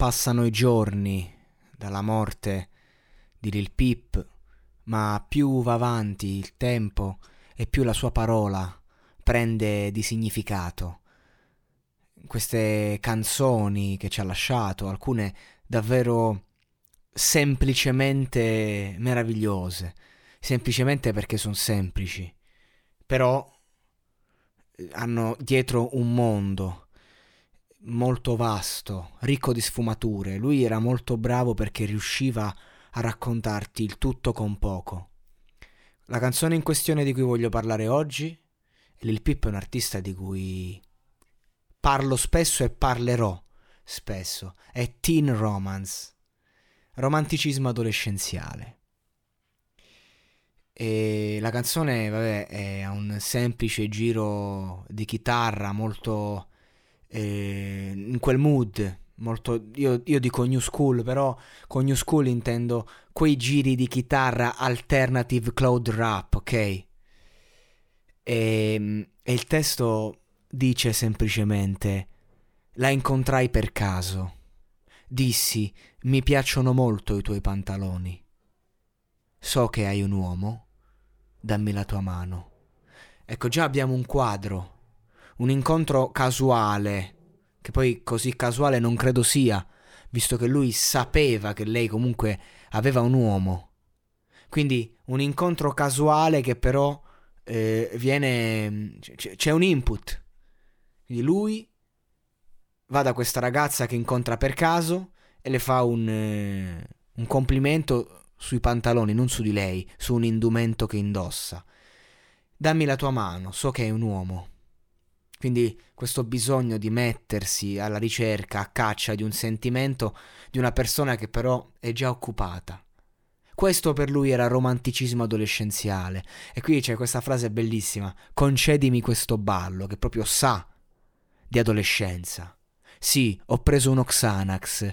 Passano i giorni dalla morte di Lil Peep, ma più va avanti il tempo e più la sua parola prende di significato. Queste canzoni che ci ha lasciato, alcune davvero semplicemente meravigliose, semplicemente perché sono semplici, però hanno dietro un mondo molto vasto, ricco di sfumature. Lui era molto bravo perché riusciva a raccontarti il tutto con poco. La canzone in questione di cui voglio parlare oggi, Lil Peep è un artista di cui parlo spesso e parlerò spesso, è Teen Romance, romanticismo adolescenziale. E la canzone, vabbè, è un semplice giro di chitarra molto in quel mood, molto, io dico new school, però con new school intendo quei giri di chitarra alternative cloud rap, ok? E il testo dice semplicemente: la incontrai per caso, dissi mi piacciono molto i tuoi pantaloni, so che hai un uomo, dammi la tua mano. Ecco, già abbiamo un quadro, un incontro casuale, che poi così casuale non credo sia, visto che lui sapeva che lei comunque aveva un uomo. Quindi un incontro casuale che però viene, c'è un input. Quindi lui va da questa ragazza che incontra per caso e le fa un complimento sui pantaloni, non su di lei, su un indumento che indossa. Dammi la tua mano, so che è un uomo. Quindi questo bisogno di mettersi alla ricerca, a caccia di un sentimento, di una persona che però è già occupata. Questo per lui era romanticismo adolescenziale. E qui c'è questa frase bellissima: concedimi questo ballo, che proprio sa di adolescenza. Sì, ho preso uno Xanax.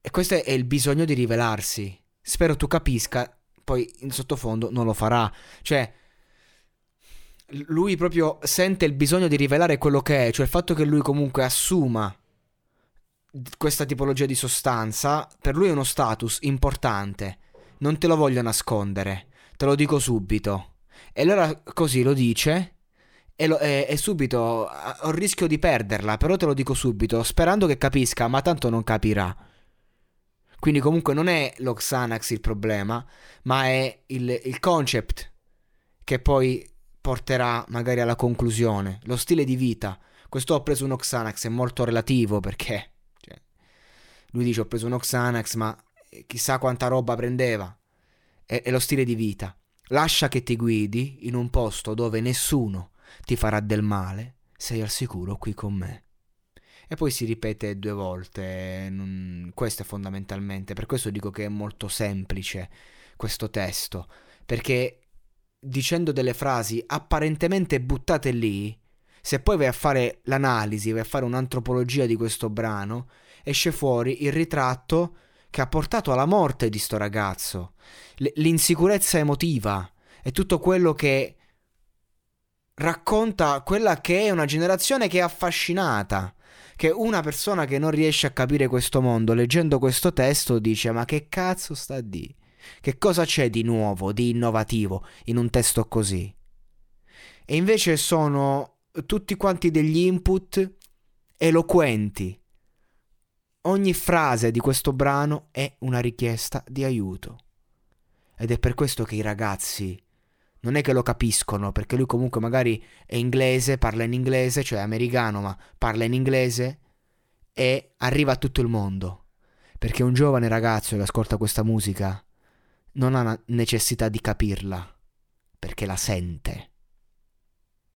E questo è il bisogno di rivelarsi. Spero tu capisca, poi in sottofondo non lo farà. Cioè, lui proprio sente il bisogno di rivelare quello che è, cioè il fatto che lui comunque assuma questa tipologia di sostanza, per lui è uno status importante, non te lo voglio nascondere, te lo dico subito. E allora così lo dice e subito ho il rischio di perderla, però te lo dico subito, sperando che capisca, ma tanto non capirà. Quindi comunque non è lo Xanax il problema, ma è il concept che poi porterà magari alla conclusione, lo stile di vita. Questo ho preso uno Xanax è molto relativo, perché cioè, lui dice ho preso uno Xanax, ma chissà quanta roba prendeva. È lo stile di vita. Lascia che ti guidi in un posto dove nessuno ti farà del male, sei al sicuro qui con me. E poi si ripete 2 volte. Questo è fondamentalmente, per questo dico che è molto semplice questo testo, perché dicendo delle frasi apparentemente buttate lì, se poi vai a fare l'analisi, vai a fare un'antropologia di questo brano, esce fuori il ritratto che ha portato alla morte di sto ragazzo, l'insicurezza emotiva e tutto quello che racconta quella che è una generazione che è affascinata, che una persona che non riesce a capire questo mondo, leggendo questo testo dice: ma che cazzo sta di? Che cosa c'è di nuovo, di innovativo in un testo così? E invece sono tutti quanti degli input eloquenti. Ogni frase di questo brano è una richiesta di aiuto. Ed è per questo che i ragazzi non è che lo capiscono, perché lui comunque magari è inglese, parla in inglese, cioè americano, ma parla in inglese e arriva a tutto il mondo. Perché un giovane ragazzo che ascolta questa musica non ha necessità di capirla, perché la sente.